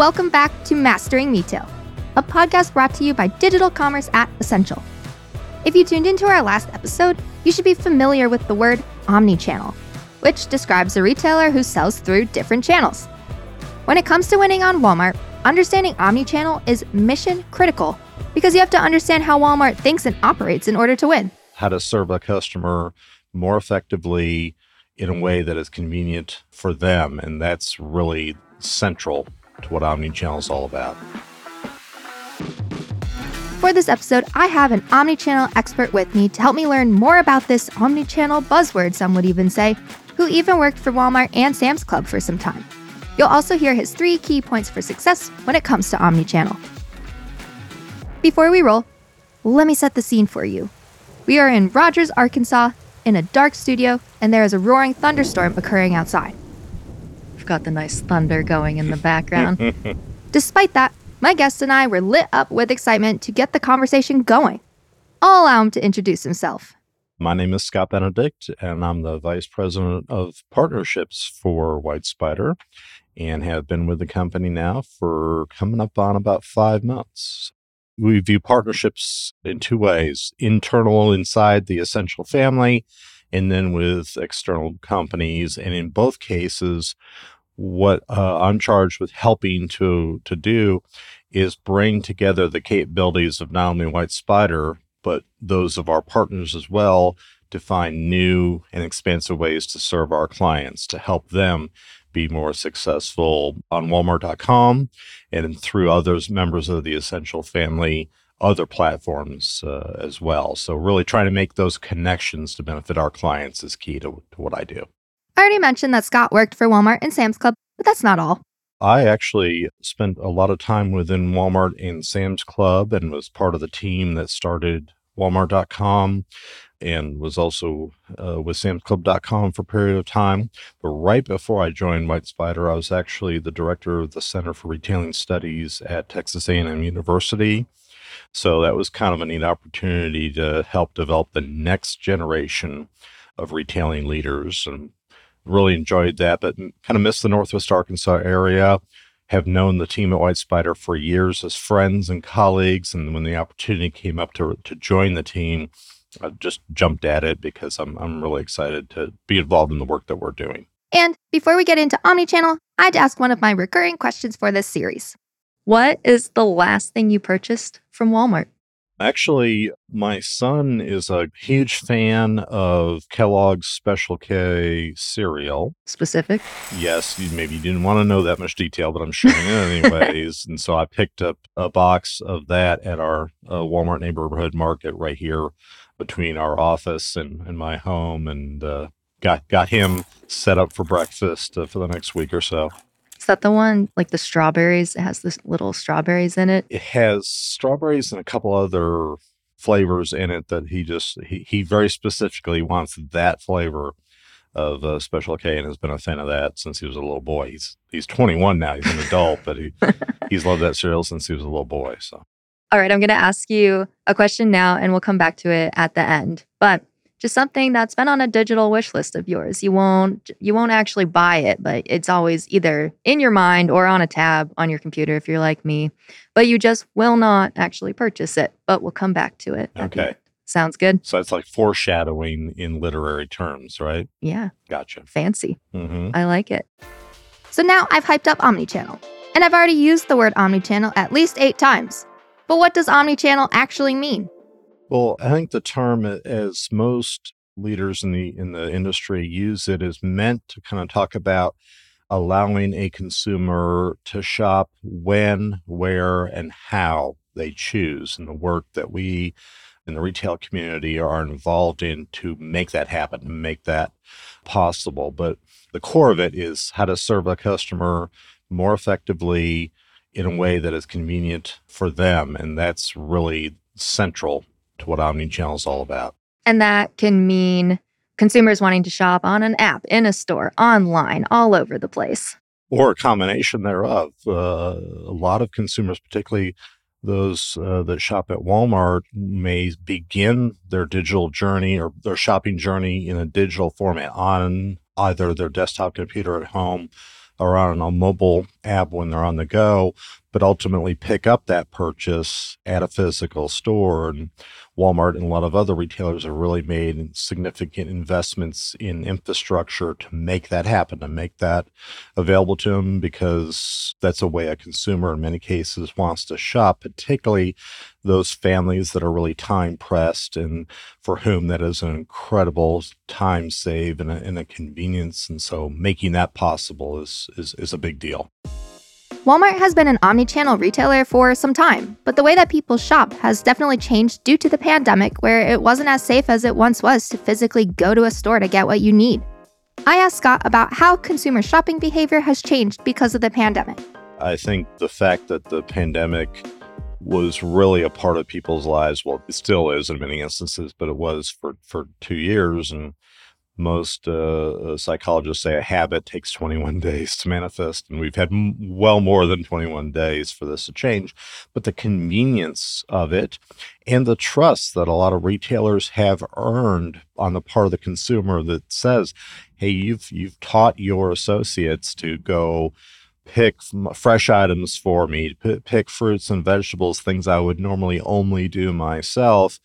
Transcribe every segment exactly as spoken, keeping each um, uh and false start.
welcome back to Mastering Retail, a podcast brought to you by Digital Commerce at Essential. If you tuned into our last episode, you should be familiar with the word omnichannel, which describes a retailer who sells through different channels. When it comes to winning on Walmart, understanding omnichannel is mission critical because you have to understand how Walmart thinks and operates in order to win. How to serve a customer more effectively in a way that is convenient for them, and that's really central to what omnichannel is all about. For this episode, I have an omnichannel expert with me to help me learn more about this omnichannel buzzword, some would even say, who even worked for Walmart and Sam's Club for some time. You'll also hear his three key points for success when it comes to omnichannel. Before we roll, let me set the scene for you. We are in Rogers, Arkansas, in a dark studio, and there is a roaring thunderstorm occurring outside. I've got the nice thunder going in the background. Despite that, my guest and I were lit up with excitement to get the conversation going. I'll allow him to introduce himself. My name is Scott Benedict, and I'm the Vice President of Partnerships for WhyteSpyder, and have been with the company now for coming up on about five months. We view partnerships in two ways: internal inside the Essential family, and then with external companies. And in both cases, what uh, I'm charged with helping to to do is bring together the capabilities of not only WhyteSpyder, but those of our partners as well, to find new and expansive ways to serve our clients, to help them be more successful on Walmart dot com and through others, members of the Essential family, other platforms uh, as well. So really trying to make those connections to benefit our clients is key to, to what I do. I already mentioned that Scott worked for Walmart and Sam's Club, but that's not all. I actually spent a lot of time within Walmart and Sam's Club and was part of the team that started Walmart dot com and was also uh, with Sam's Club dot com for a period of time. But right before I joined WhyteSpyder, I was actually the director of the Center for Retailing Studies at Texas A and M University. So that was kind of a neat opportunity to help develop the next generation of retailing leaders, and really enjoyed that, but kind of missed the Northwest Arkansas area. Have known the team at WhyteSpyder for years as friends and colleagues, and when the opportunity came up to to join the team, I just jumped at it because I'm I'm really excited to be involved in the work that we're doing. And before we get into omnichannel, I had to ask one of my recurring questions for this series. What is the last thing you purchased from Walmart? Actually, my son is a huge fan of Kellogg's Special K cereal. Specific? Yes. You maybe didn't want to know that much detail, but I'm sharing it anyways. And so I picked up a box of that at our uh, Walmart neighborhood market right here between our office and, and my home, and uh, got, got him set up for breakfast uh, for the next week or so. Is that the one, like the strawberries? It has this little strawberries in it. It has strawberries and a couple other flavors in it that he just, he, he very specifically wants that flavor of uh, Special K, and has been a fan of that since he was a little boy. He's he's twenty-one now. He's an adult, but he he's loved that cereal since he was a little boy. So, all right, I'm going to ask you a question now, and we'll come back to it at the end. But just something that's been on a digital wish list of yours. You won't you won't actually buy it, but it's always either in your mind or on a tab on your computer if you're like me. But you just will not actually purchase it, but we'll come back to it. Okay. Sounds good. So it's like foreshadowing in literary terms, right? Yeah. Gotcha. Fancy. Mm-hmm. I like it. So now I've hyped up omnichannel, and I've already used the word omnichannel at least eight times. But what does omnichannel actually mean? Well, I think the term, as most leaders in the in the industry use it, is meant to kind of talk about allowing a consumer to shop when, where, and how they choose, and the work that we in the retail community are involved in to make that happen, to make that possible. But the core of it is how to serve a customer more effectively in a way that is convenient for them, and that's really central to what omnichannel is all about. And that can mean consumers wanting to shop on an app, in a store, online, all over the place. Or a combination thereof. Uh, a lot of consumers, particularly those uh, that shop at Walmart, may begin their digital journey or their shopping journey in a digital format on either their desktop computer at home, or on a mobile app when they're on the go, but ultimately pick up that purchase at a physical store. And Walmart and a lot of other retailers have really made significant investments in infrastructure to make that happen, to make that available to them, because that's a way a consumer in many cases wants to shop, particularly those families that are really time-pressed and for whom that is an incredible time save and a, and a convenience. And so making that possible is, is, is a big deal. Walmart has been an omnichannel retailer for some time, but the way that people shop has definitely changed due to the pandemic, where it wasn't as safe as it once was to physically go to a store to get what you need. I asked Scott about how consumer shopping behavior has changed because of the pandemic. I think the fact that the pandemic was really a part of people's lives, well, it still is in many instances, but it was for, for two years. And most uh, psychologists say a habit takes twenty-one days to manifest, and we've had m- well more than twenty-one days for this to change. But the convenience of it and the trust that a lot of retailers have earned on the part of the consumer that says, hey, you've you've taught your associates to go pick fresh items for me, p- pick fruits and vegetables, things I would normally only do myself.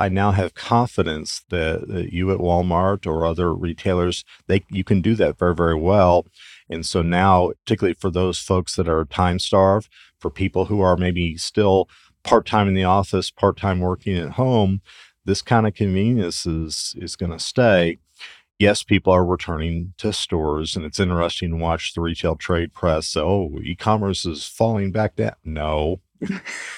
I now have confidence that, that you at Walmart or other retailers, they you can do that very, very well. And so now, particularly for those folks that are time-starved, for people who are maybe still part-time in the office, part-time working at home, this kind of convenience is, is going to stay. Yes, people are returning to stores, and it's interesting to watch the retail trade press. So, oh, e-commerce is falling back down. No.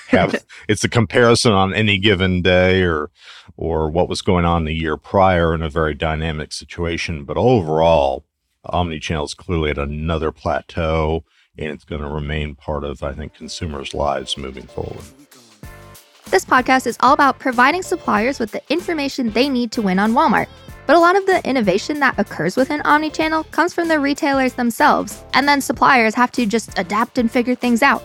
have, it's a comparison on any given day or or what was going on the year prior in a very dynamic situation. But overall, omnichannel is clearly at another plateau, and it's going to remain part of, I think, consumers' lives moving forward. This podcast is all about providing suppliers with the information they need to win on Walmart. But a lot of the innovation that occurs within omnichannel comes from the retailers themselves, and then suppliers have to just adapt and figure things out.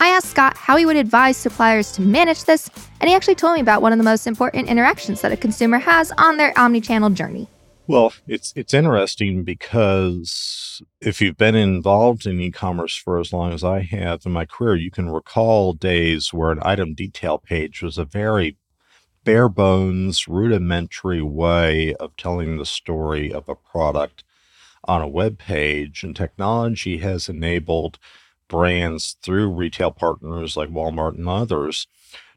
I asked Scott how he would advise suppliers to manage this, and he actually told me about one of the most important interactions that a consumer has on their omnichannel journey. Well, it's it's interesting because if you've been involved in e-commerce for as long as I have in my career, you can recall days where an item detail page was a very bare bones, rudimentary way of telling the story of a product on a web page, and technology has enabled brands through retail partners like Walmart and others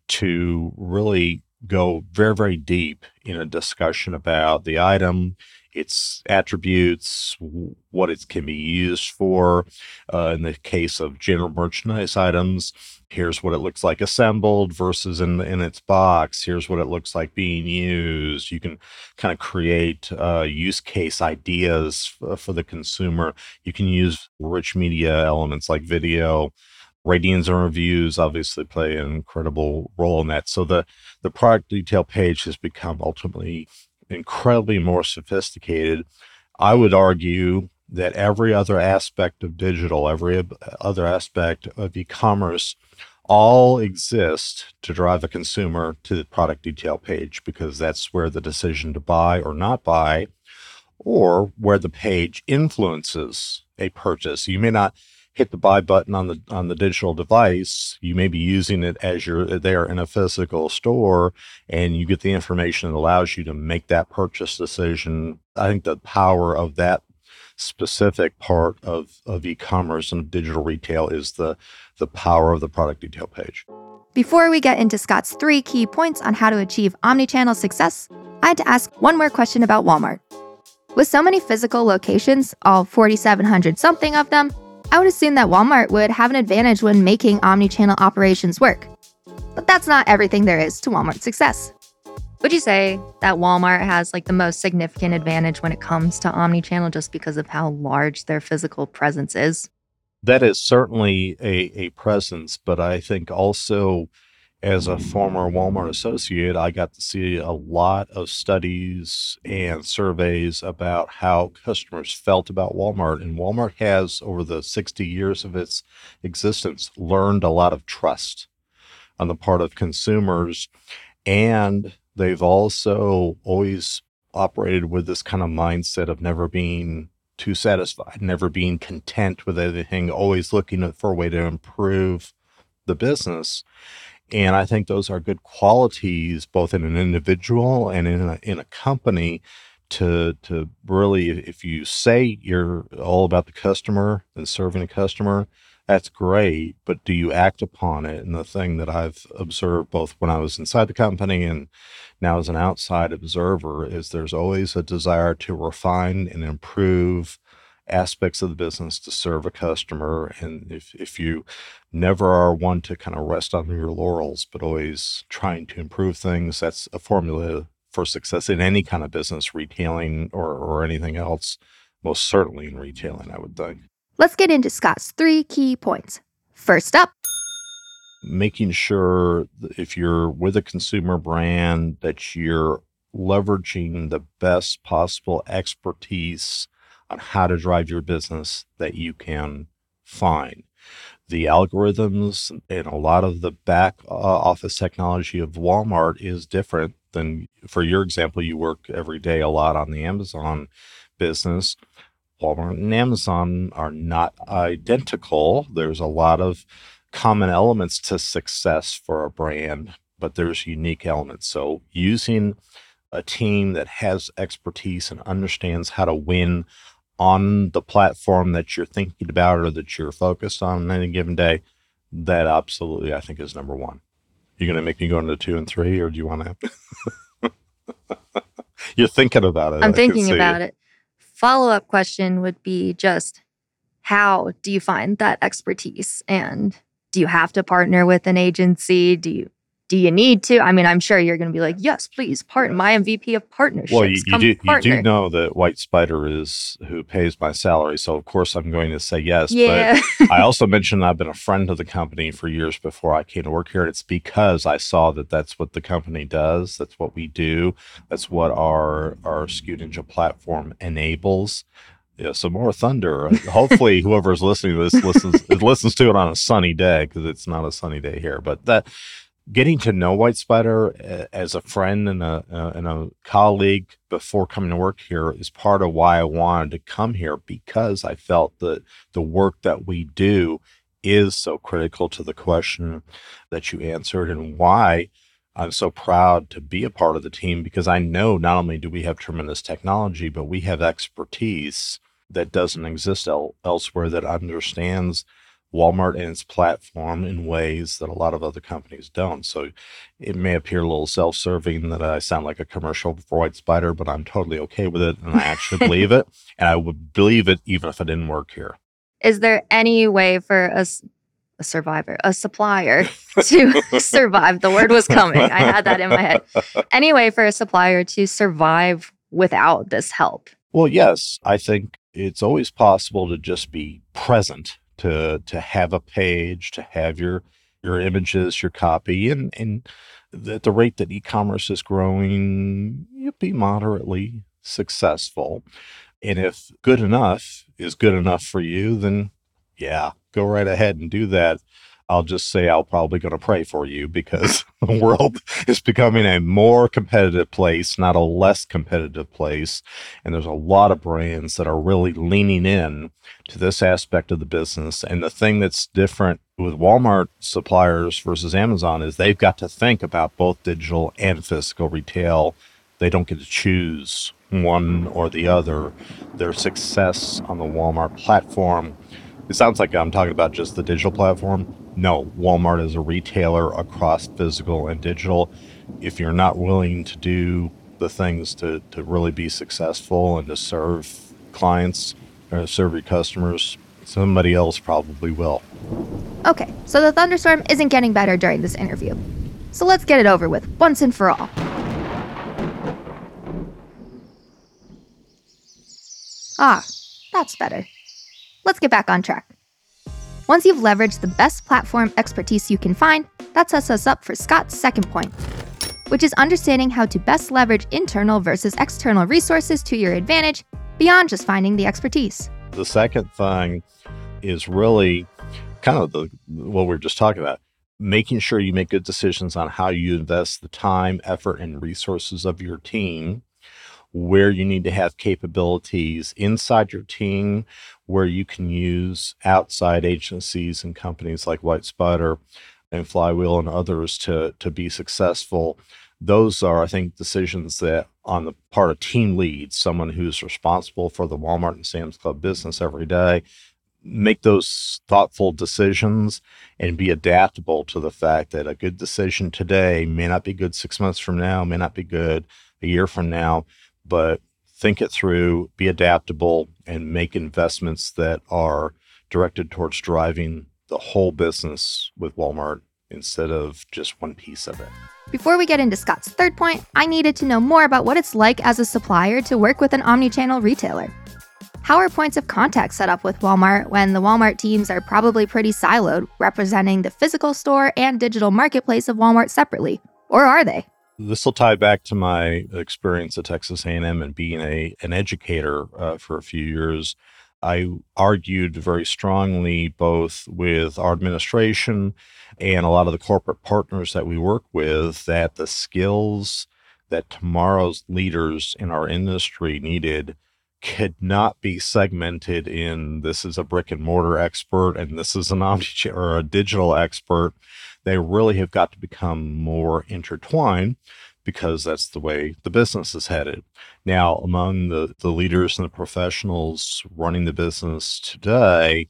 to really go very, very deep in a discussion about the item, its attributes, what it can be used for. Uh, in the case of general merchandise items, here's what it looks like assembled versus in, in its box. Here's what it looks like being used. You can kind of create uh, use case ideas f- for the consumer. You can use rich media elements like video. Ratings and reviews obviously play an incredible role in that. So the, the product detail page has become ultimately incredibly more sophisticated. I would argue that every other aspect of digital, every other aspect of e-commerce, all exist to drive a consumer to the product detail page, because that's where the decision to buy or not buy, or where the page influences a purchase. You may not hit the buy button on the on the digital device. You may be using it as you're there in a physical store, and you get the information that allows you to make that purchase decision. I think the power of that specific part of, of e-commerce and digital retail is the, the power of the product detail page. Before we get into Scott's three key points on how to achieve omnichannel success, I had to ask one more question about Walmart. With so many physical locations, all four thousand seven hundred something of them, I would assume that Walmart would have an advantage when making omnichannel operations work. But that's not everything there is to Walmart's success. Would you say that Walmart has like the most significant advantage when it comes to omnichannel just because of how large their physical presence is? That is certainly a, a presence, but I think also as a former Walmart associate, I got to see a lot of studies and surveys about how customers felt about Walmart. And Walmart has, over the sixty years of its existence, learned a lot of trust on the part of consumers. And they've also always operated with this kind of mindset of never being too satisfied, never being content with anything, always looking for a way to improve the business. And I think those are good qualities, both in an individual and in a, in a company, to to really, if you say you're all about the customer and serving the customer, that's great, but do you act upon it? And the thing that I've observed both when I was inside the company and now as an outside observer is there's always a desire to refine and improve aspects of the business to serve a customer. And if, if you never are one to kind of rest on your laurels, but always trying to improve things, that's a formula for success in any kind of business, retailing or, or anything else, most certainly in retailing, I would think. Let's get into Scott's three key points. First up, making sure that if you're with a consumer brand that you're leveraging the best possible expertise on how to drive your business that you can find. The algorithms and a lot of the back office technology of Walmart is different than, for your example, you work every day a lot on the Amazon business. Walmart and Amazon are not identical. There's a lot of common elements to success for a brand, but there's unique elements. So using a team that has expertise and understands how to win on the platform that you're thinking about or that you're focused on on any given day, that absolutely, I think, is number one. You're going to make me go into two and three, or do you want to? You're thinking about it. I'm I thinking about it. it. Follow-up question would be just, how do you find that expertise? And do you have to partner with an agency? Do you do you need to? I mean, I'm sure you're going to be like, yes, please, partner. My M V P of partnerships. Well, you, you, do, you do know that WhyteSpyder is who pays my salary, so of course I'm going to say yes. Yeah. But I also mentioned I've been a friend of the company for years before I came to work here, and it's because I saw that that's what the company does. That's what we do. That's what our, our Skew Ninja platform enables. Yeah, so more thunder. Hopefully, whoever's listening to this listens listens to it on a sunny day, because it's not a sunny day here. But that... Getting to know WhyteSpyder as a friend and a uh, and a colleague before coming to work here is part of why I wanted to come here, because I felt that the work that we do is so critical to the question that you answered, and why I'm so proud to be a part of the team, because I know not only do we have tremendous technology, but we have expertise that doesn't exist el- elsewhere that understands Walmart and its platform in ways that a lot of other companies don't. So it may appear a little self-serving that I sound like a commercial for WhyteSpyder, but I'm totally okay with it, and I actually believe it, and I would believe it even if I didn't work here. Is there any way for a, a survivor, a supplier to survive? The word was coming. I had that in my head. Any way for a supplier to survive without this help? Well, yes. I think it's always possible to just be present. To to have a page, to have your your images, your copy, and and at the rate that e-commerce is growing, you'll be moderately successful. And if good enough is good enough for you, then yeah, go right ahead and do that. I'll just say I'll probably going to pray for you, because the world is becoming a more competitive place, not a less competitive place. And there's a lot of brands that are really leaning in to this aspect of the business. And the thing that's different with Walmart suppliers versus Amazon is they've got to think about both digital and physical retail. They don't get to choose one or the other. Their success on the Walmart platform, it sounds like I'm talking about just the digital platform. No, Walmart is a retailer across physical and digital. If you're not willing to do the things to, to really be successful and to serve clients or serve your customers, somebody else probably will. Okay, so the thunderstorm isn't getting better during this interview. So let's get it over with once and for all. Ah, that's better. Let's get back on track. Once you've leveraged the best platform expertise you can find, that sets us up for Scott's second point, which is understanding how to best leverage internal versus external resources to your advantage beyond just finding the expertise. The second thing is really kind of the what we were just talking about, making sure you make good decisions on how you invest the time, effort, and resources of your team where you need to have capabilities inside your team, where you can use outside agencies and companies like WhyteSpyder and Flywheel and others to, to be successful. Those are, I think, decisions that on the part of team leads, someone who's responsible for the Walmart and Sam's Club business every day, make those thoughtful decisions and be adaptable to the fact that a good decision today may not be good six months from now, may not be good a year from now, but think it through, be adaptable, and make investments that are directed towards driving the whole business with Walmart instead of just one piece of it. Before we get into Scott's third point, I needed to know more about what it's like as a supplier to work with an omnichannel retailer. How are points of contact set up with Walmart when the Walmart teams are probably pretty siloed, representing the physical store and digital marketplace of Walmart separately? Or are they? This will tie back to my experience at Texas A and M and being a, an educator uh, for a few years. I argued very strongly both with our administration and a lot of the corporate partners that we work with that the skills that tomorrow's leaders in our industry needed could not be segmented in this is a brick and mortar expert and this is an omnichannel or a digital expert. They really have got to become more intertwined, because that's the way the business is headed. Now, among the, the leaders and the professionals running the business today,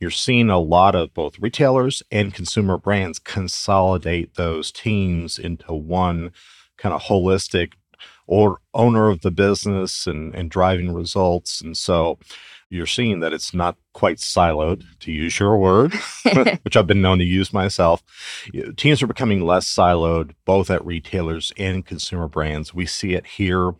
you're seeing a lot of both retailers and consumer brands consolidate those teams into one kind of holistic or owner of the business and, and driving results. And so you're seeing that it's not quite siloed, to use your word, which I've been known to use myself. Teams are becoming less siloed, both at retailers and consumer brands. We see it here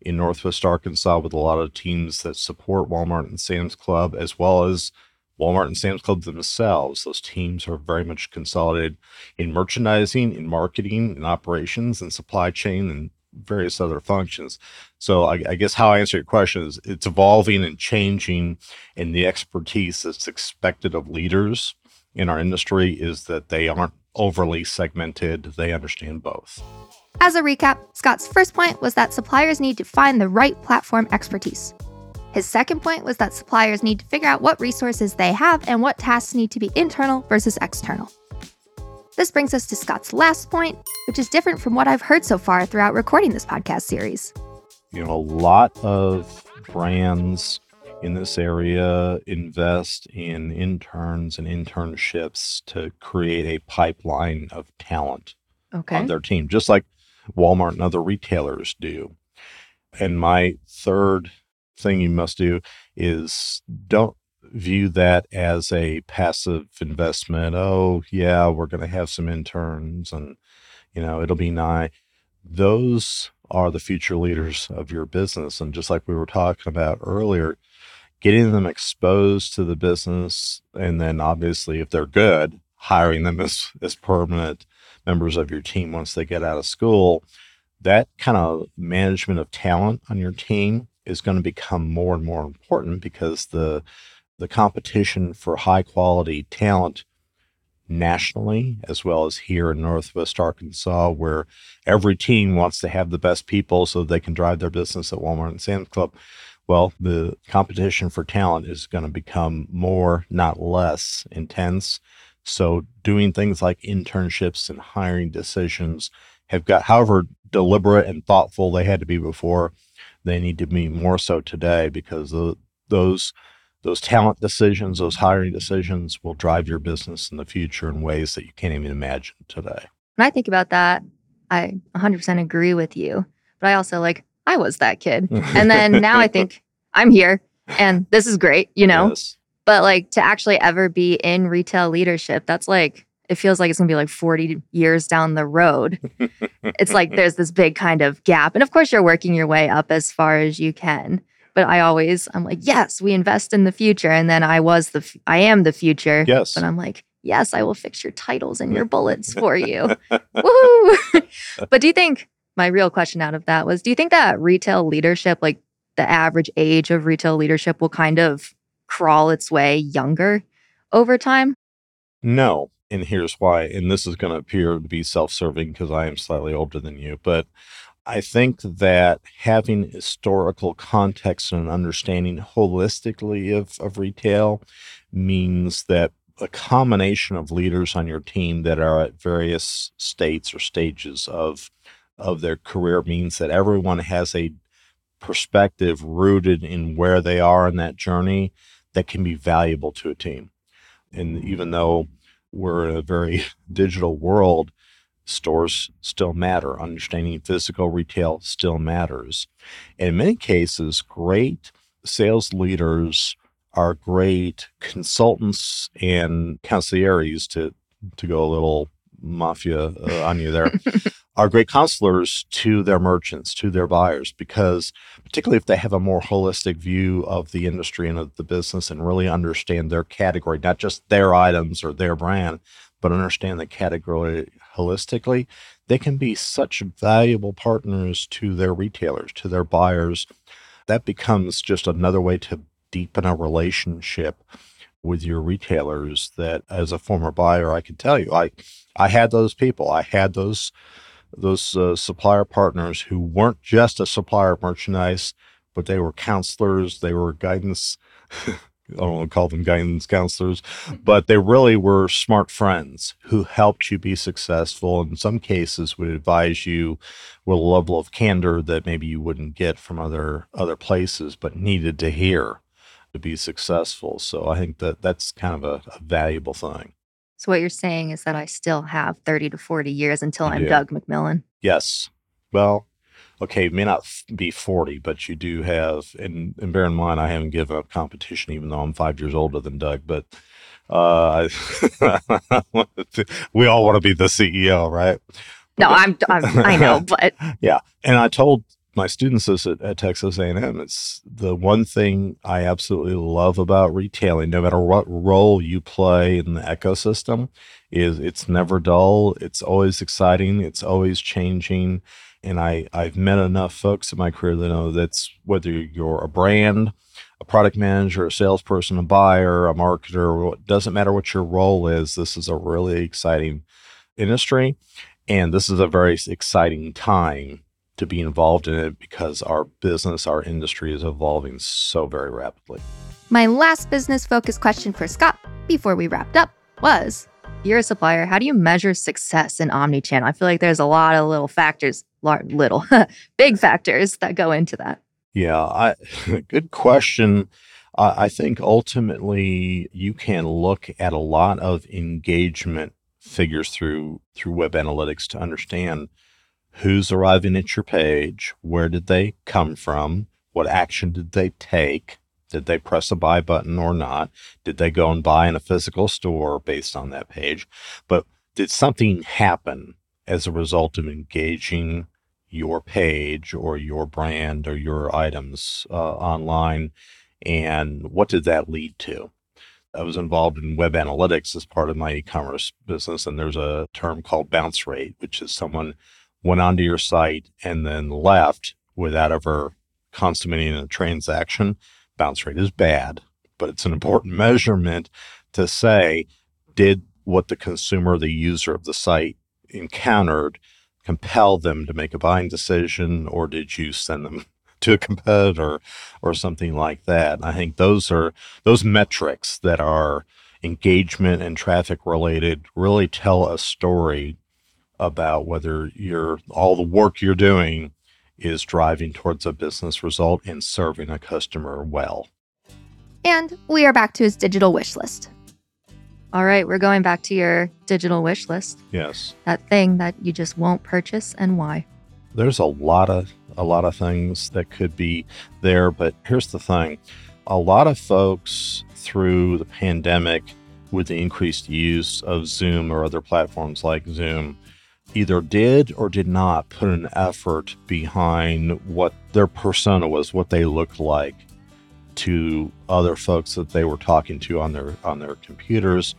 in Northwest Arkansas with a lot of teams that support Walmart and Sam's Club, as well as Walmart and Sam's Club themselves. Those teams are very much consolidated in merchandising, in marketing, in operations, and supply chain, and various other functions. So I, I guess how I answer your question is it's evolving and changing, and the expertise that's expected of leaders in our industry is that they aren't overly segmented. They understand both. As a recap, Scott's first point was that suppliers need to find the right platform expertise. His second point was that suppliers need to figure out what resources they have and what tasks need to be internal versus external. This brings us to Scott's last point, which is different from what I've heard so far throughout recording this podcast series. You know, a lot of brands in this area invest in interns and internships to create a pipeline of talent okay. on their team, just like Walmart and other retailers do. And my third thing you must do is don't view that as a passive investment. Oh, yeah, we're going to have some interns and, you know, it'll be nice. Those are the future leaders of your business. And just like we were talking about earlier, getting them exposed to the business. And then obviously, if they're good, hiring them as, as permanent members of your team once they get out of school. That kind of management of talent on your team is going to become more and more important, because the The competition for high-quality talent nationally, as well as here in Northwest Arkansas, where every team wants to have the best people so they can drive their business at Walmart and Sam's Club, well, the competition for talent is going to become more, not less, intense. So doing things like internships and hiring decisions have got, however deliberate and thoughtful they had to be before, they need to be more so today, because the, those Those talent decisions, those hiring decisions will drive your business in the future in ways that you can't even imagine today. When I think about that, I one hundred percent agree with you. But I also like, I was that kid. And then now I think I'm here and this is great, you know. Yes. But like to actually ever be in retail leadership, that's like, it feels like it's going to be like forty years down the road. It's like there's this big kind of gap. And of course, you're working your way up as far as you can. But I always, I'm like, yes, we invest in the future. And then I was the, f- I am the future. Yes. But I'm like, yes, I will fix your titles and your bullets for you. Woohoo! But do you think, my real question out of that was, do you think that retail leadership, like the average age of retail leadership will kind of crawl its way younger over time? No, and here's why. And this is going to appear to be self-serving because I am slightly older than you. But I think that having historical context and understanding holistically of, of retail means that a combination of leaders on your team that are at various states or stages of of their career means that everyone has a perspective rooted in where they are in that journey that can be valuable to a team. And even though we're in a very digital world, stores still matter. Understanding physical retail still matters. And in many cases, great sales leaders are great consultants and concierges, to to go a little mafia uh, on you there, are great counselors to their merchants, to their buyers, because particularly if they have a more holistic view of the industry and of the business and really understand their category, not just their items or their brand, but understand the category holistically, they can be such valuable partners to their retailers, to their buyers. That becomes just another way to deepen a relationship with your retailers that, as a former buyer, I can tell you, I I had those people. I had those those uh, supplier partners who weren't just a supplier of merchandise, but they were counselors. They were guidance. I don't want to call them guidance counselors, but they really were smart friends who helped you be successful. In some cases, would advise you with a level of candor that maybe you wouldn't get from other other places, but needed to hear to be successful. So I think that that's kind of a, a valuable thing. So what you're saying is that I still have thirty to forty years until I'm yeah. Doug McMillon. Yes. Well, okay, it may not be forty, but you do have, and, and bear in mind, I haven't given up competition, even though I'm five years older than Doug, but uh, we all want to be the C E O, right? No, I'm, I'm I know, but. Yeah. And I told my students this at, at Texas A and M, it's the one thing I absolutely love about retailing, no matter what role you play in the ecosystem, is it's never dull. It's always exciting. It's always changing. And I, I've met enough folks in my career that know that's whether you're a brand, a product manager, a salesperson, a buyer, a marketer, it doesn't matter what your role is. This is a really exciting industry. And this is a very exciting time to be involved in it because our business, our industry is evolving so very rapidly. My last business-focused question for Scott before we wrapped up was, you're a supplier, how do you measure success in Omnichannel? I feel like there's a lot of little factors, little, big factors that go into that. Yeah, I, good question. Uh, I think ultimately you can look at a lot of engagement figures through through web analytics to understand who's arriving at your page, where did they come from, what action did they take, did they press a buy button or not, did they go and buy in a physical store based on that page, but did something happen as a result of engaging your page or your brand or your items uh, online, and what did that lead to? I was involved in web analytics as part of my e-commerce business, and there's a term called bounce rate, which is someone went onto your site and then left without ever consummating a transaction. Bounce rate is bad, but it's an important measurement to say, did what the consumer, the user of the site encountered, compel them to make a buying decision, or did you send them to a competitor or something like that? And I think those are those metrics that are engagement and traffic related really tell a story about whether you're, all the work you're doing is driving towards a business result and serving a customer well. And we are back to his digital wish list. All right, we're going back to your digital wish list. Yes. That thing that you just won't purchase, and why. There's a lot of a lot of things that could be there, but here's the thing. A lot of folks through the pandemic, with the increased use of Zoom or other platforms like Zoom, either did or did not put an effort behind what their persona was, what they looked like to other folks that they were talking to on their on their computers.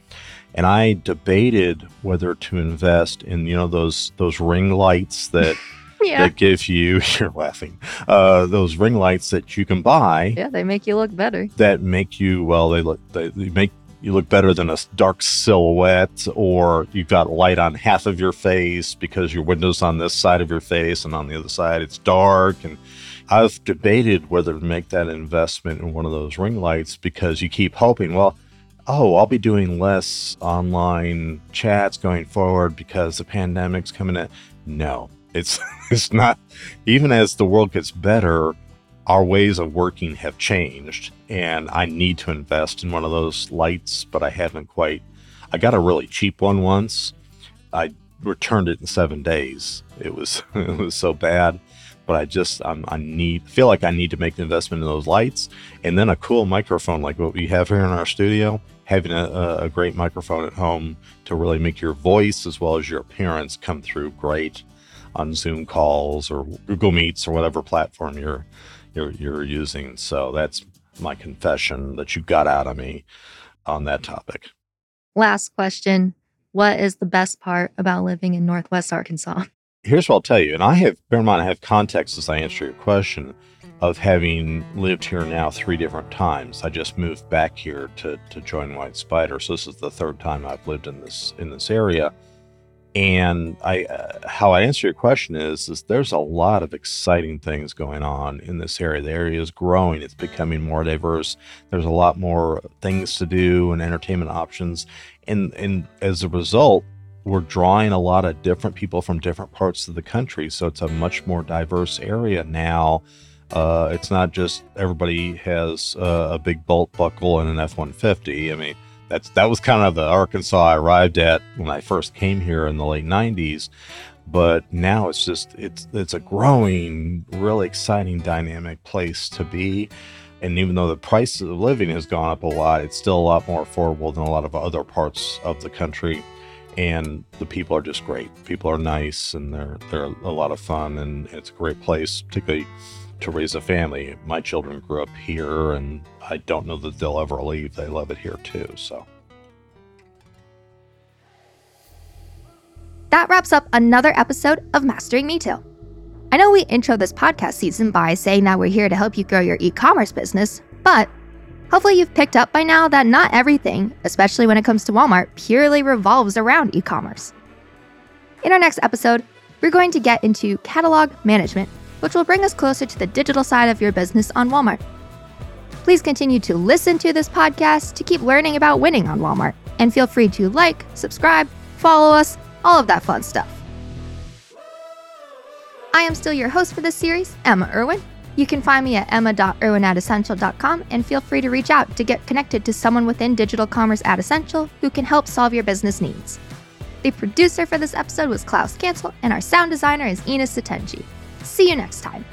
And I debated whether to invest in, you know, those those ring lights that yeah. that give you, you're laughing, uh, those ring lights that you can buy. Yeah, they make you look better. That make you, well, they look, they, they make you look better than a dark silhouette, or you've got light on half of your face because your window's on this side of your face and on the other side it's dark. And I've debated whether to make that investment in one of those ring lights, because you keep hoping, well, oh, I'll be doing less online chats going forward because the pandemic's coming in. No, it's it's not. Even as the world gets better, our ways of working have changed, and I need to invest in one of those lights, but I haven't quite. I got a really cheap one once. I returned it in seven days. It was it was so bad. But I just, I'm, I need, feel like I need to make an investment in those lights. And then a cool microphone like what we have here in our studio, having a, a great microphone at home to really make your voice as well as your appearance come through great on Zoom calls or Google Meets or whatever platform you're, you're, you're using. So that's my confession that you got out of me on that topic. Last question. What is the best part about living in Northwest Arkansas? Here's what I'll tell you, and I have, bear in mind, I have context as I answer your question of having lived here now three different times. I just moved back here to to join WhyteSpyder, so this is the third time I've lived in this in this area. And I, uh, how I answer your question is, is there's a lot of exciting things going on in this area. The area is growing; it's becoming more diverse. There's a lot more things to do and entertainment options, and and as a result, we're drawing a lot of different people from different parts of the country. So it's a much more diverse area now. Uh, it's not just everybody has uh, a big bolt buckle and an F one fifty. I mean, that's that was kind of the Arkansas I arrived at when I first came here in the late nineties. But now it's just, it's it's a growing, really exciting, dynamic place to be. And even though the price of living has gone up a lot, it's still a lot more affordable than a lot of other parts of the country. And the people are just great. People are nice, and they're they're a lot of fun, and it's a great place, particularly to raise a family. My children grew up here, and I don't know that they'll ever leave. They love it here too, so. That wraps up another episode of Mastering Retail. I know we intro this podcast season by saying that we're here to help you grow your e-commerce business, but hopefully you've picked up by now that not everything, especially when it comes to Walmart, purely revolves around e-commerce. In our next episode, we're going to get into catalog management, which will bring us closer to the digital side of your business on Walmart. Please continue to listen to this podcast to keep learning about winning on Walmart, and feel free to like, subscribe, follow us, all of that fun stuff. I am still your host for this series, Emma Irwin. You can find me at emma dot irwin at essential dot com, and feel free to reach out to get connected to someone within Digital Commerce at Essential who can help solve your business needs. The producer for this episode was Klaus Kanzel, and our sound designer is Ina Satengi. See you next time.